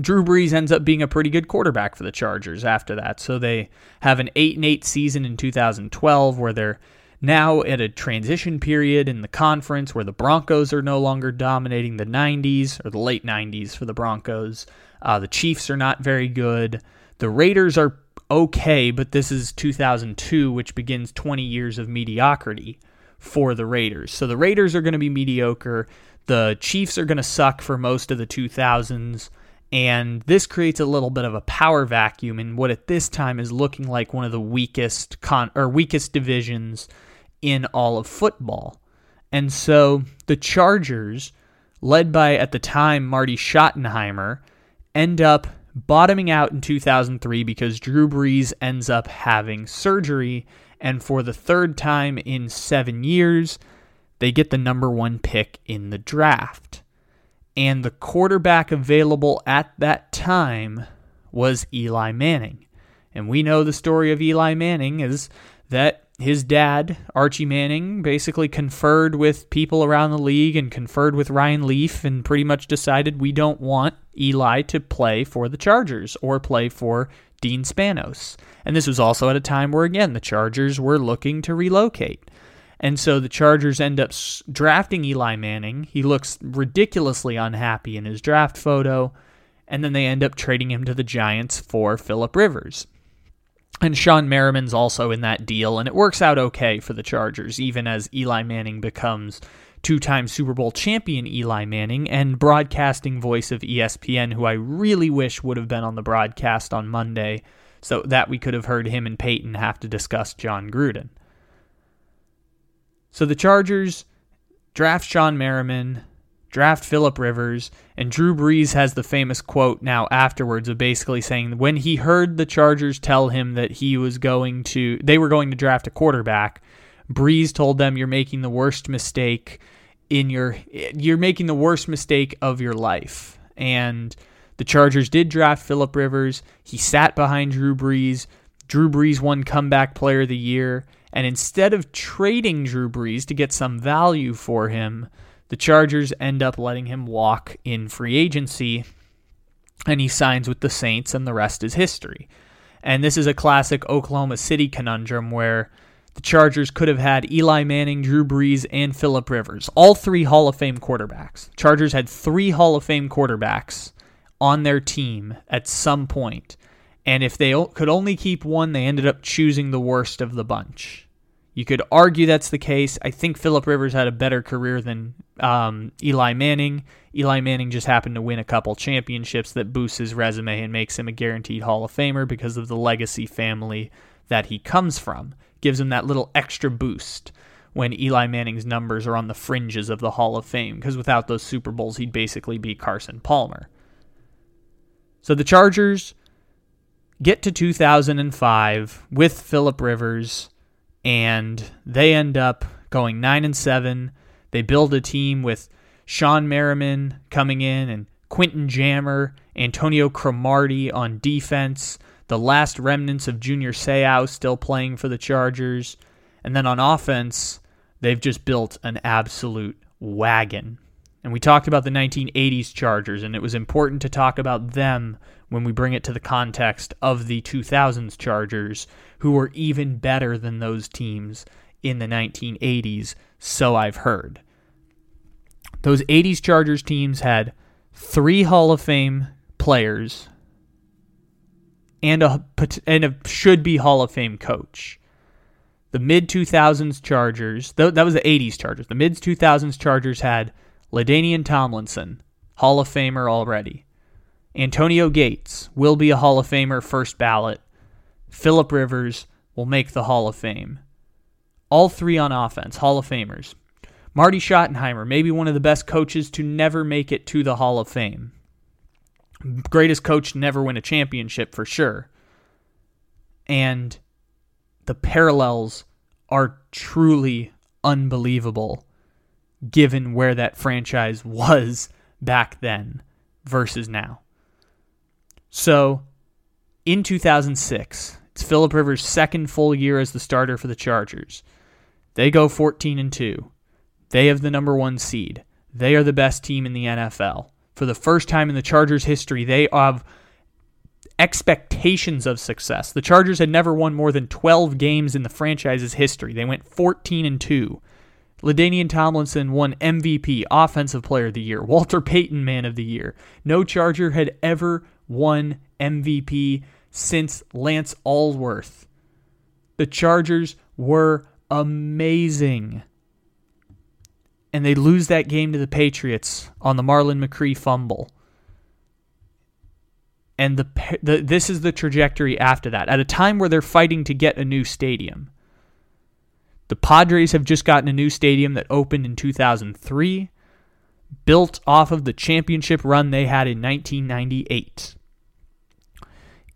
Drew Brees ends up being a pretty good quarterback for the Chargers after that. So they have an eight and eight season in two thousand twelve, where they're now at a transition period in the conference where the Broncos are no longer dominating the nineties, or the late nineties for the Broncos. Uh, the Chiefs are not very good. The Raiders are okay, but this is two thousand two, which begins twenty years of mediocrity for the Raiders. So the Raiders are going to be mediocre. The Chiefs are going to suck for most of the two thousands. And this creates a little bit of a power vacuum in what at this time is looking like one of the weakest con- or weakest divisions in all of football. And so the Chargers, led by, at the time, Marty Schottenheimer, end up bottoming out in two thousand three because Drew Brees ends up having surgery. And for the third time in seven years, they get the number one pick in the draft. And the quarterback available at that time was Eli Manning. And we know the story of Eli Manning is that his dad, Archie Manning, basically conferred with people around the league and conferred with Ryan Leaf and pretty much decided we don't want Eli to play for the Chargers or play for Dean Spanos. And this was also at a time where, again, the Chargers were looking to relocate. And so the Chargers end up drafting Eli Manning. He looks ridiculously unhappy in his draft photo. And then they end up trading him to the Giants for Philip Rivers. And Sean Merriman's also in that deal. And it works out okay for the Chargers, even as Eli Manning becomes two-time Super Bowl champion Eli Manning and broadcasting voice of E S P N, who I really wish would have been on the broadcast on Monday so that we could have heard him and Peyton have to discuss John Gruden. So the Chargers draft Sean Merriman, draft Philip Rivers, and Drew Brees has the famous quote now afterwards of basically saying when he heard the Chargers tell him that he was going to, they were going to draft a quarterback, Brees told them, "You're making the worst mistake in your, you're making the worst mistake of your life." And the Chargers did draft Philip Rivers. He sat behind Drew Brees. Drew Brees won Comeback Player of the Year. And instead of trading Drew Brees to get some value for him, the Chargers end up letting him walk in free agency, and he signs with the Saints, and the rest is history. And this is a classic Oklahoma City conundrum where the Chargers could have had Eli Manning, Drew Brees, and Philip Rivers, all three Hall of Fame quarterbacks. Chargers had three Hall of Fame quarterbacks on their team at some point. And if they could only keep one, they ended up choosing the worst of the bunch. You could argue that's the case. I think Philip Rivers had a better career than um, Eli Manning. Eli Manning just happened to win a couple championships that boosts his resume and makes him a guaranteed Hall of Famer because of the legacy family that he comes from. Gives him that little extra boost when Eli Manning's numbers are on the fringes of the Hall of Fame, because without those Super Bowls, he'd basically be Carson Palmer. So the Chargers get to two thousand five with Philip Rivers, and they end up going nine and seven. They build a team with Sean Merriman coming in and Quentin Jammer, Antonio Cromartie on defense, the last remnants of Junior Seau still playing for the Chargers. And then on offense, they've just built an absolute wagon. And we talked about the nineteen eighties Chargers, and it was important to talk about them when we bring it to the context of the two thousands Chargers, who were even better than those teams in the nineteen eighties, so I've heard. Those eighties Chargers teams had three Hall of Fame players and a, and a should-be Hall of Fame coach. The mid-two thousands Chargers, that was the eighties Chargers, the mid-two thousands Chargers had LaDainian Tomlinson, Hall of Famer already. Antonio Gates will be a Hall of Famer first ballot. Philip Rivers will make the Hall of Fame. All three on offense, Hall of Famers. Marty Schottenheimer, maybe one of the best coaches to never make it to the Hall of Fame. Greatest coach to never win a championship for sure. And the parallels are truly unbelievable, given where that franchise was back then versus now. So, in two thousand six, it's Philip Rivers' second full year as the starter for the Chargers. They go fourteen and two. They have the number one seed. They are the best team in the N F L. For the first time in the Chargers' history, they have expectations of success. The Chargers had never won more than twelve games in the franchise's history. They went fourteen and two. LaDainian Tomlinson won M V P, Offensive Player of the Year, Walter Payton Man of the Year. No Charger had ever won M V P since Lance Alworth. The Chargers were amazing. And they lose that game to the Patriots on the Marlon McCree fumble. and the, the this is the trajectory after that. At a time where they're fighting to get a new stadium. The Padres have just gotten a new stadium that opened in two thousand three, built off of the championship run they had in nineteen ninety-eight.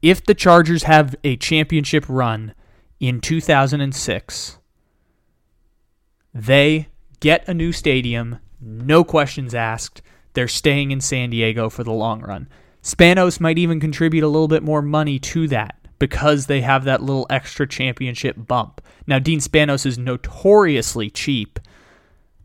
If the Chargers have a championship run in two thousand six, they get a new stadium, no questions asked. They're staying in San Diego for the long run. Spanos might even contribute a little bit more money to that because they have that little extra championship bump. Now, Dean Spanos is notoriously cheap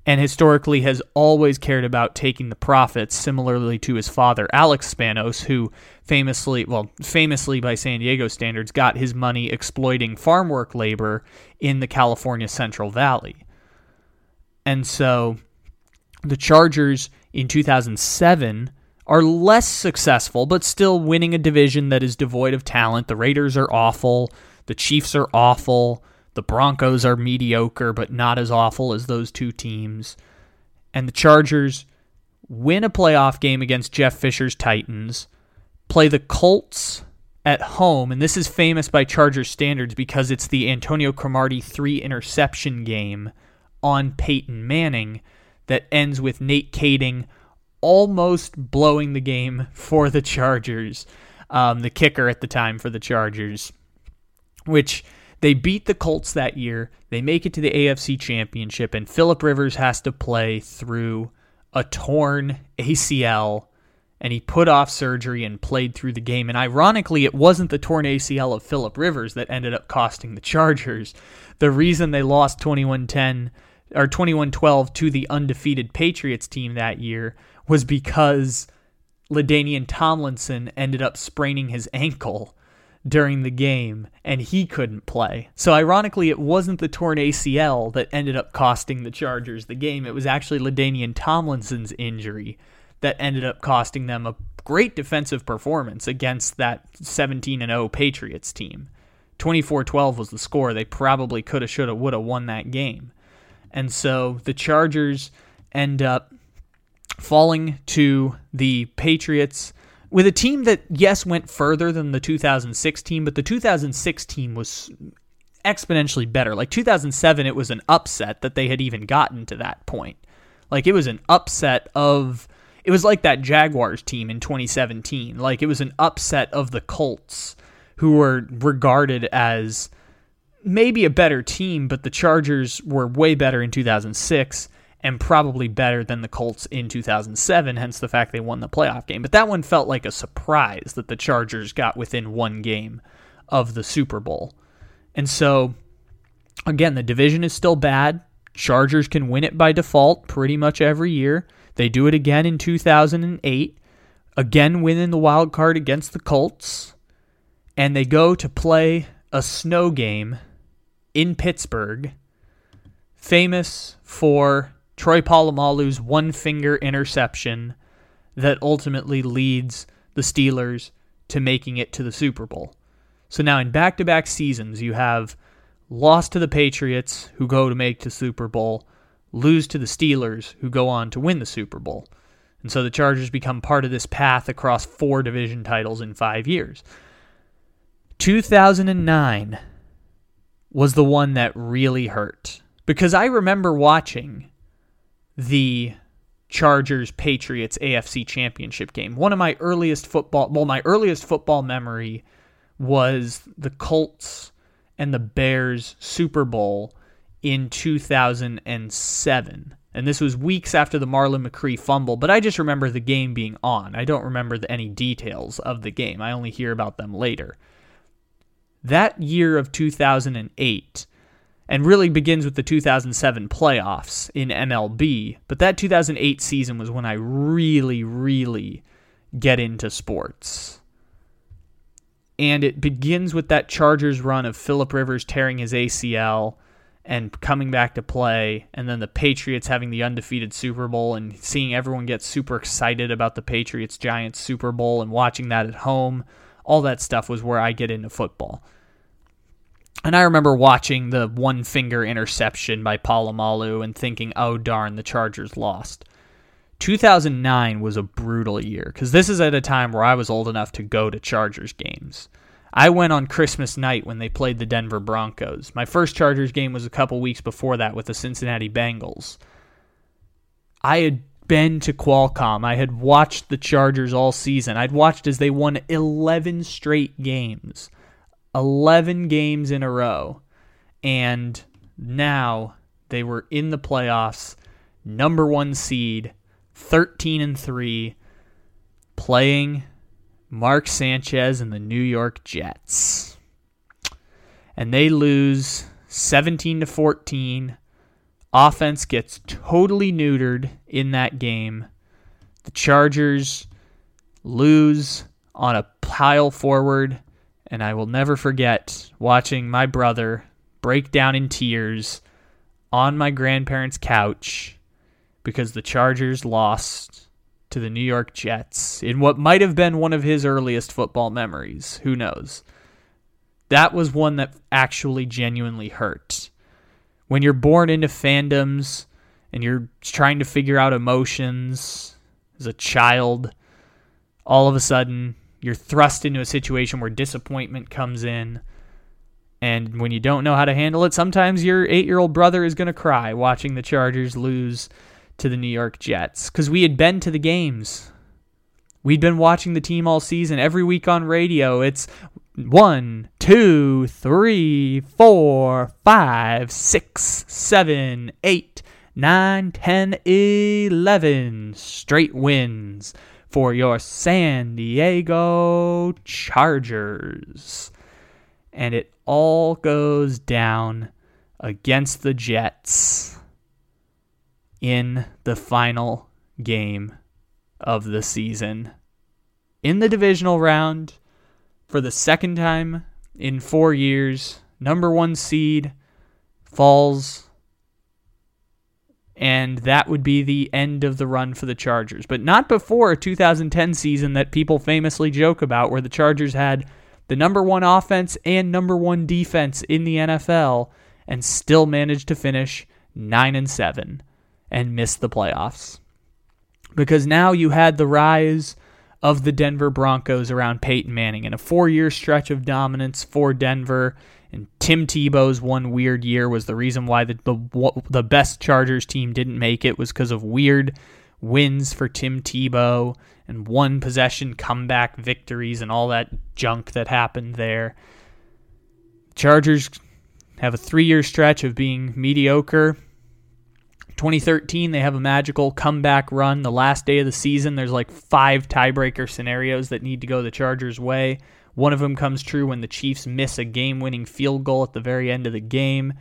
and historically has always cared about taking the profits, similarly to his father, Alex Spanos, who famously, well, famously by San Diego standards, got his money exploiting farm work labor in the California Central Valley. And so the Chargers in two thousand seven are less successful, but still winning a division that is devoid of talent. The Raiders are awful. The Chiefs are awful. The Broncos are mediocre, but not as awful as those two teams. And the Chargers win a playoff game against Jeff Fisher's Titans, play the Colts at home, and this is famous by Chargers standards because it's the Antonio Cromartie three-interception game on Peyton Manning that ends with Nate Kading almost blowing the game for the Chargers, um, the kicker at the time for the Chargers, which they beat the Colts that year. They make it to the A F C Championship, and Philip Rivers has to play through a torn A C L, and he put off surgery and played through the game. And ironically, it wasn't the torn A C L of Philip Rivers that ended up costing the Chargers. The reason they lost twenty-one ten or twenty-one twelve to the undefeated Patriots team that year was because LaDainian Tomlinson ended up spraining his ankle during the game, and he couldn't play. So ironically, it wasn't the torn A C L that ended up costing the Chargers the game. It was actually LaDainian Tomlinson's injury that ended up costing them a great defensive performance against that seventeen and oh Patriots team. twenty-four twelve was the score. They probably could have, should have, would have won that game. And so the Chargers end up falling to the Patriots with a team that, yes, went further than the two thousand six team, but the two thousand six team was exponentially better. Like two thousand seven, it was an upset that they had even gotten to that point. Like it was an upset of, it was like that Jaguars team in twenty seventeen. Like it was an upset of the Colts, who were regarded as maybe a better team, but the Chargers were way better in two thousand six and probably better than the Colts in two thousand seven, hence the fact they won the playoff game. But that one felt like a surprise that the Chargers got within one game of the Super Bowl. And so, again, the division is still bad. Chargers can win it by default pretty much every year. They do it again in two thousand eight, again winning the wild card against the Colts, and they go to play a snow game in Pittsburgh, famous for Troy Polamalu's one-finger interception that ultimately leads the Steelers to making it to the Super Bowl. So now in back-to-back seasons, you have loss to the Patriots, who go to make the Super Bowl, lose to the Steelers, who go on to win the Super Bowl. And so the Chargers become part of this path across four division titles in five years. two thousand nine was the one that really hurt, because I remember watching the Chargers-Patriots A F C Championship game. One of my earliest football, well, my earliest football memory was the Colts and the Bears Super Bowl in two thousand seven. And this was weeks after the Marlon McCree fumble, but I just remember the game being on. I don't remember the, any details of the game. I only hear about them later. That year of two thousand eight, and really begins with the two thousand seven playoffs in M L B. But that two thousand eight season was when I really, really get into sports. And it begins with that Chargers run of Philip Rivers tearing his A C L and coming back to play, and then the Patriots having the undefeated Super Bowl and seeing everyone get super excited about the Patriots-Giants Super Bowl and watching that at home. All that stuff was where I get into football. And I remember watching the one-finger interception by Polamalu and thinking, oh, darn, the Chargers lost. two thousand nine was a brutal year because this is at a time where I was old enough to go to Chargers games. I went on Christmas night when they played the Denver Broncos. My first Chargers game was a couple weeks before that with the Cincinnati Bengals. I had been to Qualcomm. I had watched the Chargers all season. I'd watched as they won eleven straight games. eleven games in a row. And now they were in the playoffs, number one seed, thirteen and three, playing Mark Sanchez and the New York Jets. And they lose seventeen to fourteen. Offense gets totally neutered in that game. The Chargers lose on a pile forward, and I will never forget watching my brother break down in tears on my grandparents' couch because the Chargers lost to the New York Jets in what might have been one of his earliest football memories. Who knows? That was one that actually genuinely hurt. When you're born into fandoms and you're trying to figure out emotions as a child, all of a sudden you're thrust into a situation where disappointment comes in. And when you don't know how to handle it, sometimes your eight-year-old brother is going to cry watching the Chargers lose to the New York Jets, because we had been to the games. We'd been watching the team all season. Every week on radio, it's one, two, three, four, five, six, seven, eight, nine, ten, eleven straight wins for your San Diego Chargers. And it all goes down against the Jets in the final game of the season, in the divisional round, for the second time in four years, number one seed falls, and that would be the end of the run for the Chargers. But not before a two thousand ten season that people famously joke about, where the Chargers had the number one offense and number one defense in the N F L and still managed to finish nine and seven. And missed the playoffs. Because now you had the rise of the Denver Broncos around Peyton Manning and a four-year stretch of dominance for Denver, and Tim Tebow's one weird year was the reason why the the, the best Chargers team didn't make it, was because of weird wins for Tim Tebow and one possession comeback victories and all that junk that happened there. Chargers have a three-year stretch of being mediocre. twenty thirteen, they have a magical comeback run. The last day of the season, there's like five tiebreaker scenarios that need to go the Chargers' way. One of them comes true when the Chiefs miss a game-winning field goal at the very end of the game.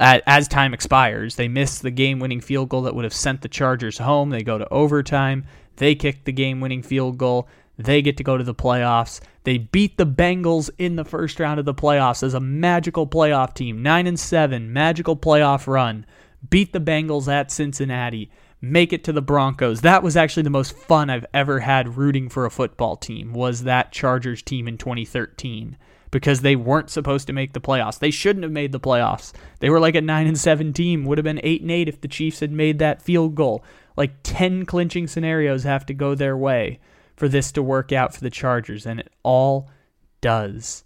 As time expires, they miss the game-winning field goal that would have sent the Chargers home. They go to overtime. They kick the game-winning field goal. They get to go to the playoffs. They beat the Bengals in the first round of the playoffs as a magical playoff team. nine and seven, magical playoff run. Beat the Bengals at Cincinnati, make it to the Broncos. That was actually the most fun I've ever had rooting for a football team, was that Chargers team in twenty thirteen, because they weren't supposed to make the playoffs. They shouldn't have made the playoffs. They were like a nine and seven team, would have been eight and eight if the Chiefs had made that field goal. Like ten clinching scenarios have to go their way for this to work out for the Chargers, and it all does.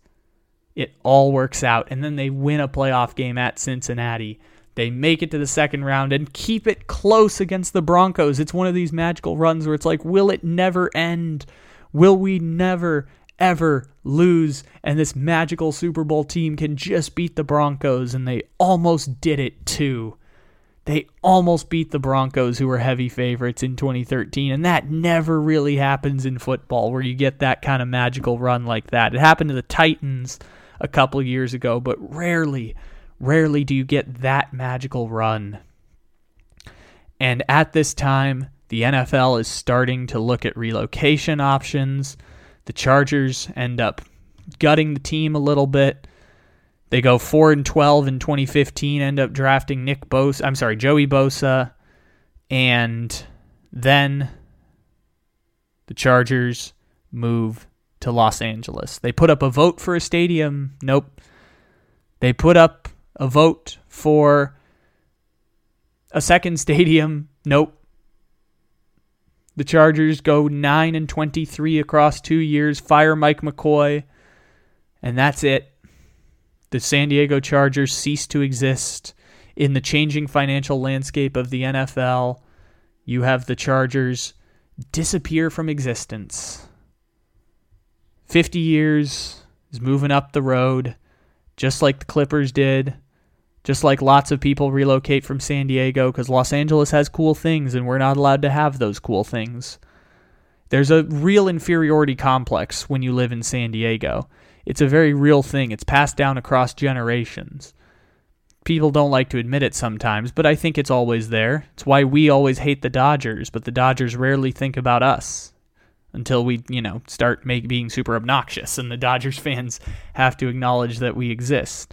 It all works out, and then they win a playoff game at Cincinnati. They make it to the second round and keep it close against the Broncos. It's one of these magical runs where it's like, will it never end? Will we never, ever lose? And this magical Super Bowl team can just beat the Broncos, and they almost did it too. They almost beat the Broncos, who were heavy favorites in twenty thirteen, and that never really happens in football where you get that kind of magical run like that. It happened to the Titans a couple years ago, but rarely Rarely do you get that magical run. And at this time, the N F L is starting to look at relocation options. The Chargers end up gutting the team a little bit. They go four and twelve in twenty fifteen, end up drafting Nick Bosa, I'm sorry, Joey Bosa, and then the Chargers move to Los Angeles. They put up a vote for a stadium. Nope. They put up a vote for a second stadium. Nope. The Chargers go nine and twenty-three across two years, fire Mike McCoy, and that's it. The San Diego Chargers cease to exist in the changing financial landscape of the N F L. You have the Chargers disappear from existence. fifty years is moving up the road, just like the Clippers did, just like lots of people relocate from San Diego because Los Angeles has cool things and we're not allowed to have those cool things. There's a real inferiority complex when you live in San Diego. It's a very real thing. It's passed down across generations. People don't like to admit it sometimes, but I think it's always there. It's why we always hate the Dodgers, but the Dodgers rarely think about us until we, you know, start make, being super obnoxious, and the Dodgers fans have to acknowledge that we exist.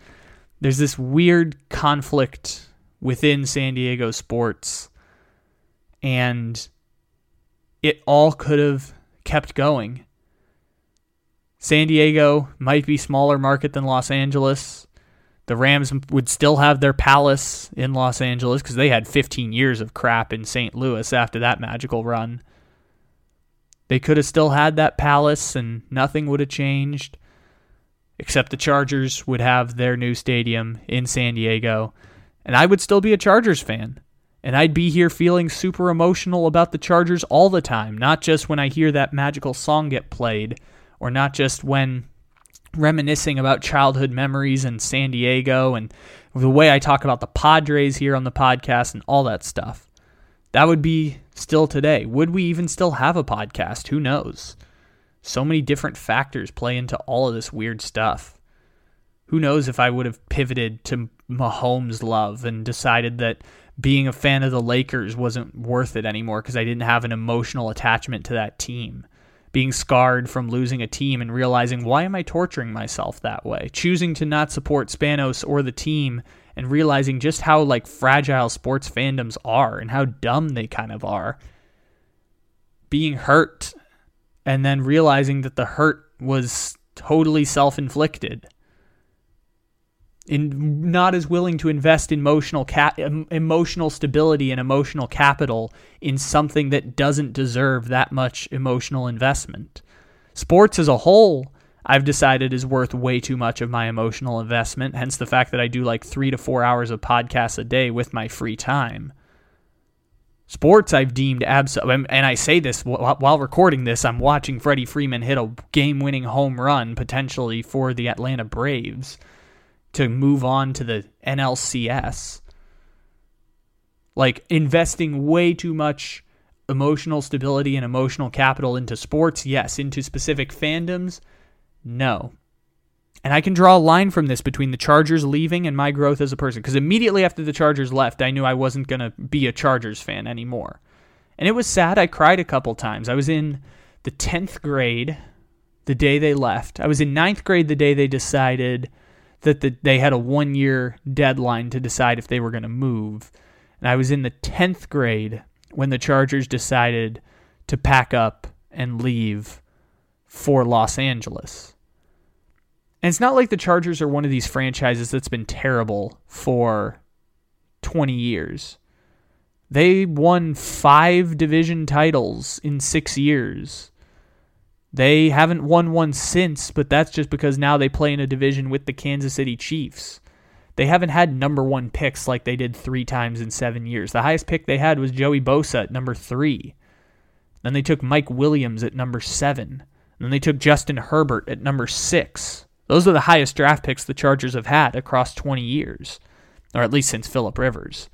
There's this weird conflict within San Diego sports, and it all could have kept going. San Diego might be a smaller market than Los Angeles. The Rams would still have their palace in Los Angeles because they had fifteen years of crap in Saint Louis after that magical run. They could have still had that palace and nothing would have changed, except the Chargers would have their new stadium in San Diego. And I would still be a Chargers fan. And I'd be here feeling super emotional about the Chargers all the time, not just when I hear that magical song get played, or not just when reminiscing about childhood memories in San Diego and the way I talk about the Padres here on the podcast and all that stuff. That would be still today. Would we even still have a podcast? Who knows? So many different factors play into all of this weird stuff. Who knows if I would have pivoted to Mahomes love and decided that being a fan of the Lakers wasn't worth it anymore because I didn't have an emotional attachment to that team. Being scarred from losing a team and realizing, why am I torturing myself that way? Choosing to not support Spanos or the team and realizing just how like fragile sports fandoms are and how dumb they kind of are. Being hurt and then realizing that the hurt was totally self-inflicted. And not as willing to invest emotional ca- emotional stability and emotional capital in something that doesn't deserve that much emotional investment. Sports as a whole, I've decided, is worth way too much of my emotional investment, hence the fact that I do like three to four hours of podcasts a day with my free time. Sports I've deemed absolute, and I say this while recording this, I'm watching Freddie Freeman hit a game-winning home run, potentially for the Atlanta Braves, to move on to the N L C S. Like, investing way too much emotional stability and emotional capital into sports, yes. Into specific fandoms, no. And I can draw a line from this between the Chargers leaving and my growth as a person, because immediately after the Chargers left, I knew I wasn't going to be a Chargers fan anymore. And it was sad. I cried a couple times. I was in the tenth grade the day they left. I was in ninth grade the day they decided that the, they had a one-year deadline to decide if they were going to move. And I was in the tenth grade when the Chargers decided to pack up and leave for Los Angeles. And it's not like the Chargers are one of these franchises that's been terrible for twenty years. They won five division titles in six years. They haven't won one since, but that's just because now they play in a division with the Kansas City Chiefs. They haven't had number one picks like they did three times in seven years. The highest pick they had was Joey Bosa at number three. Then they took Mike Williams at number seven. Then they took Justin Herbert at number six. Those are the highest draft picks the Chargers have had across twenty years, or at least since Philip Rivers.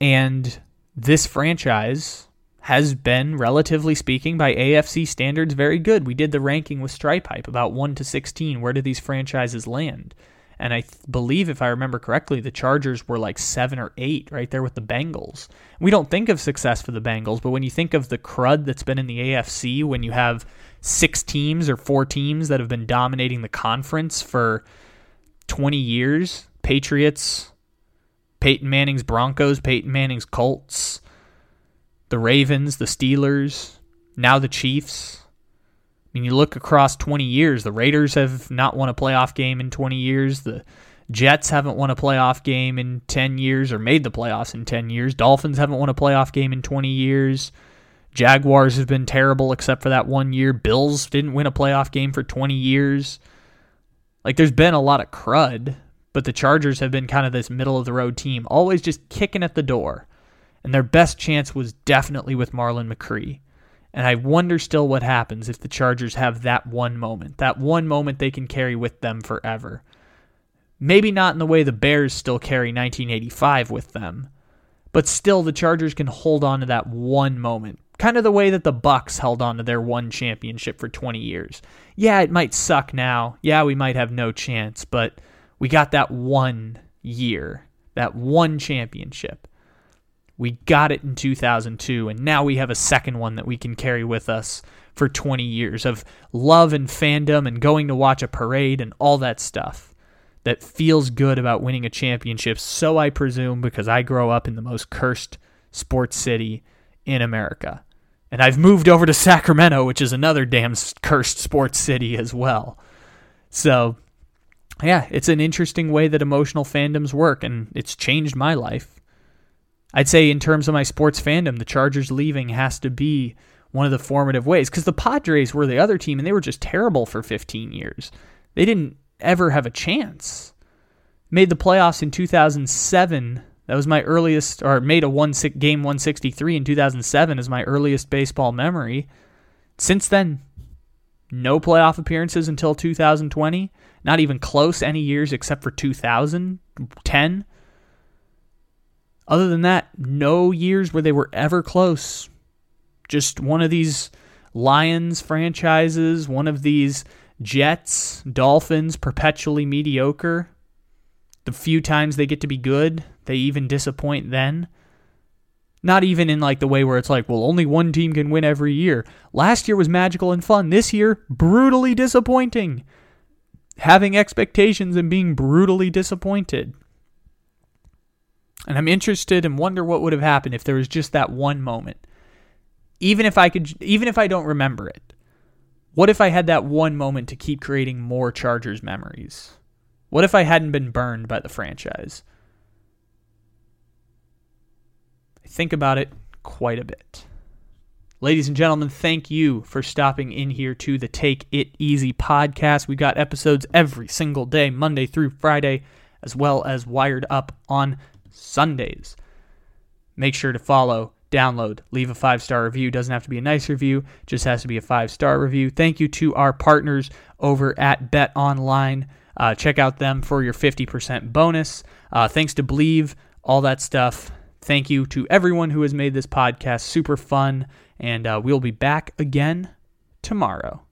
And this franchise has been, relatively speaking, by A F C standards, very good. We did the ranking with Stripe Hype about one to sixteen. Where do these franchises land? And I th- believe, if I remember correctly, the Chargers were like seven or eight, right there with the Bengals. We don't think of success for the Bengals, but when you think of the crud that's been in the A F C, when you have six teams or four teams that have been dominating the conference for twenty years, Patriots, Peyton Manning's Broncos, Peyton Manning's Colts, the Ravens, the Steelers, now the Chiefs. I mean, you look across twenty years, the Raiders have not won a playoff game in twenty years. The Jets haven't won a playoff game in ten years or made the playoffs in ten years. Dolphins haven't won a playoff game in twenty years. Jaguars have been terrible except for that one year. Bills didn't win a playoff game for twenty years. Like, there's been a lot of crud, but the Chargers have been kind of this middle-of-the-road team, always just kicking at the door. And their best chance was definitely with Marlon McCree. And I wonder still what happens if the Chargers have that one moment, that one moment they can carry with them forever. Maybe not in the way the Bears still carry nineteen eighty-five with them, but still the Chargers can hold on to that one moment, kind of the way that the Bucks held on to their one championship for twenty years. Yeah, it might suck now. Yeah, we might have no chance, but we got that one year, that one championship. We got it in two thousand two, and now we have a second one that we can carry with us for twenty years of love and fandom and going to watch a parade and all that stuff that feels good about winning a championship, so I presume, because I grow up in the most cursed sports city in America. And I've moved over to Sacramento, which is another damn cursed sports city as well. So, yeah, it's an interesting way that emotional fandoms work, and it's changed my life. I'd say in terms of my sports fandom, the Chargers leaving has to be one of the formative ways, because the Padres were the other team, and they were just terrible for fifteen years. They didn't ever have a chance. Made the playoffs in two thousand seven. That was my earliest, or made a one game one sixty-three in two thousand seven is my earliest baseball memory. Since then, no playoff appearances until two thousand twenty. Not even close any years except for two thousand ten. Other than that, no years where they were ever close. Just one of these Lions franchises, one of these Jets, Dolphins, perpetually mediocre. The few times they get to be good, they even disappoint then. Not even in like the way where it's like, well, only one team can win every year. Last year was magical and fun. This year, brutally disappointing. Having expectations and being brutally disappointed. And I'm interested and wonder what would have happened if there was just that one moment. Even if I could, even if I don't remember it. What if I had that one moment to keep creating more Chargers memories? What if I hadn't been burned by the franchise? I think about it quite a bit. Ladies and gentlemen, thank you for stopping in here to the Take It Easy podcast. We've got episodes every single day, Monday through Friday, as well as Wired Up on Sundays. Make sure to follow, download, leave a five-star review. Doesn't have to be a nice review, just has to be a five-star review. Thank you to our partners over at Bet Online. Uh, check out them for your fifty percent bonus. Uh, thanks to Believe, all that stuff. Thank you to everyone who has made this podcast super fun, and uh, we'll be back again tomorrow.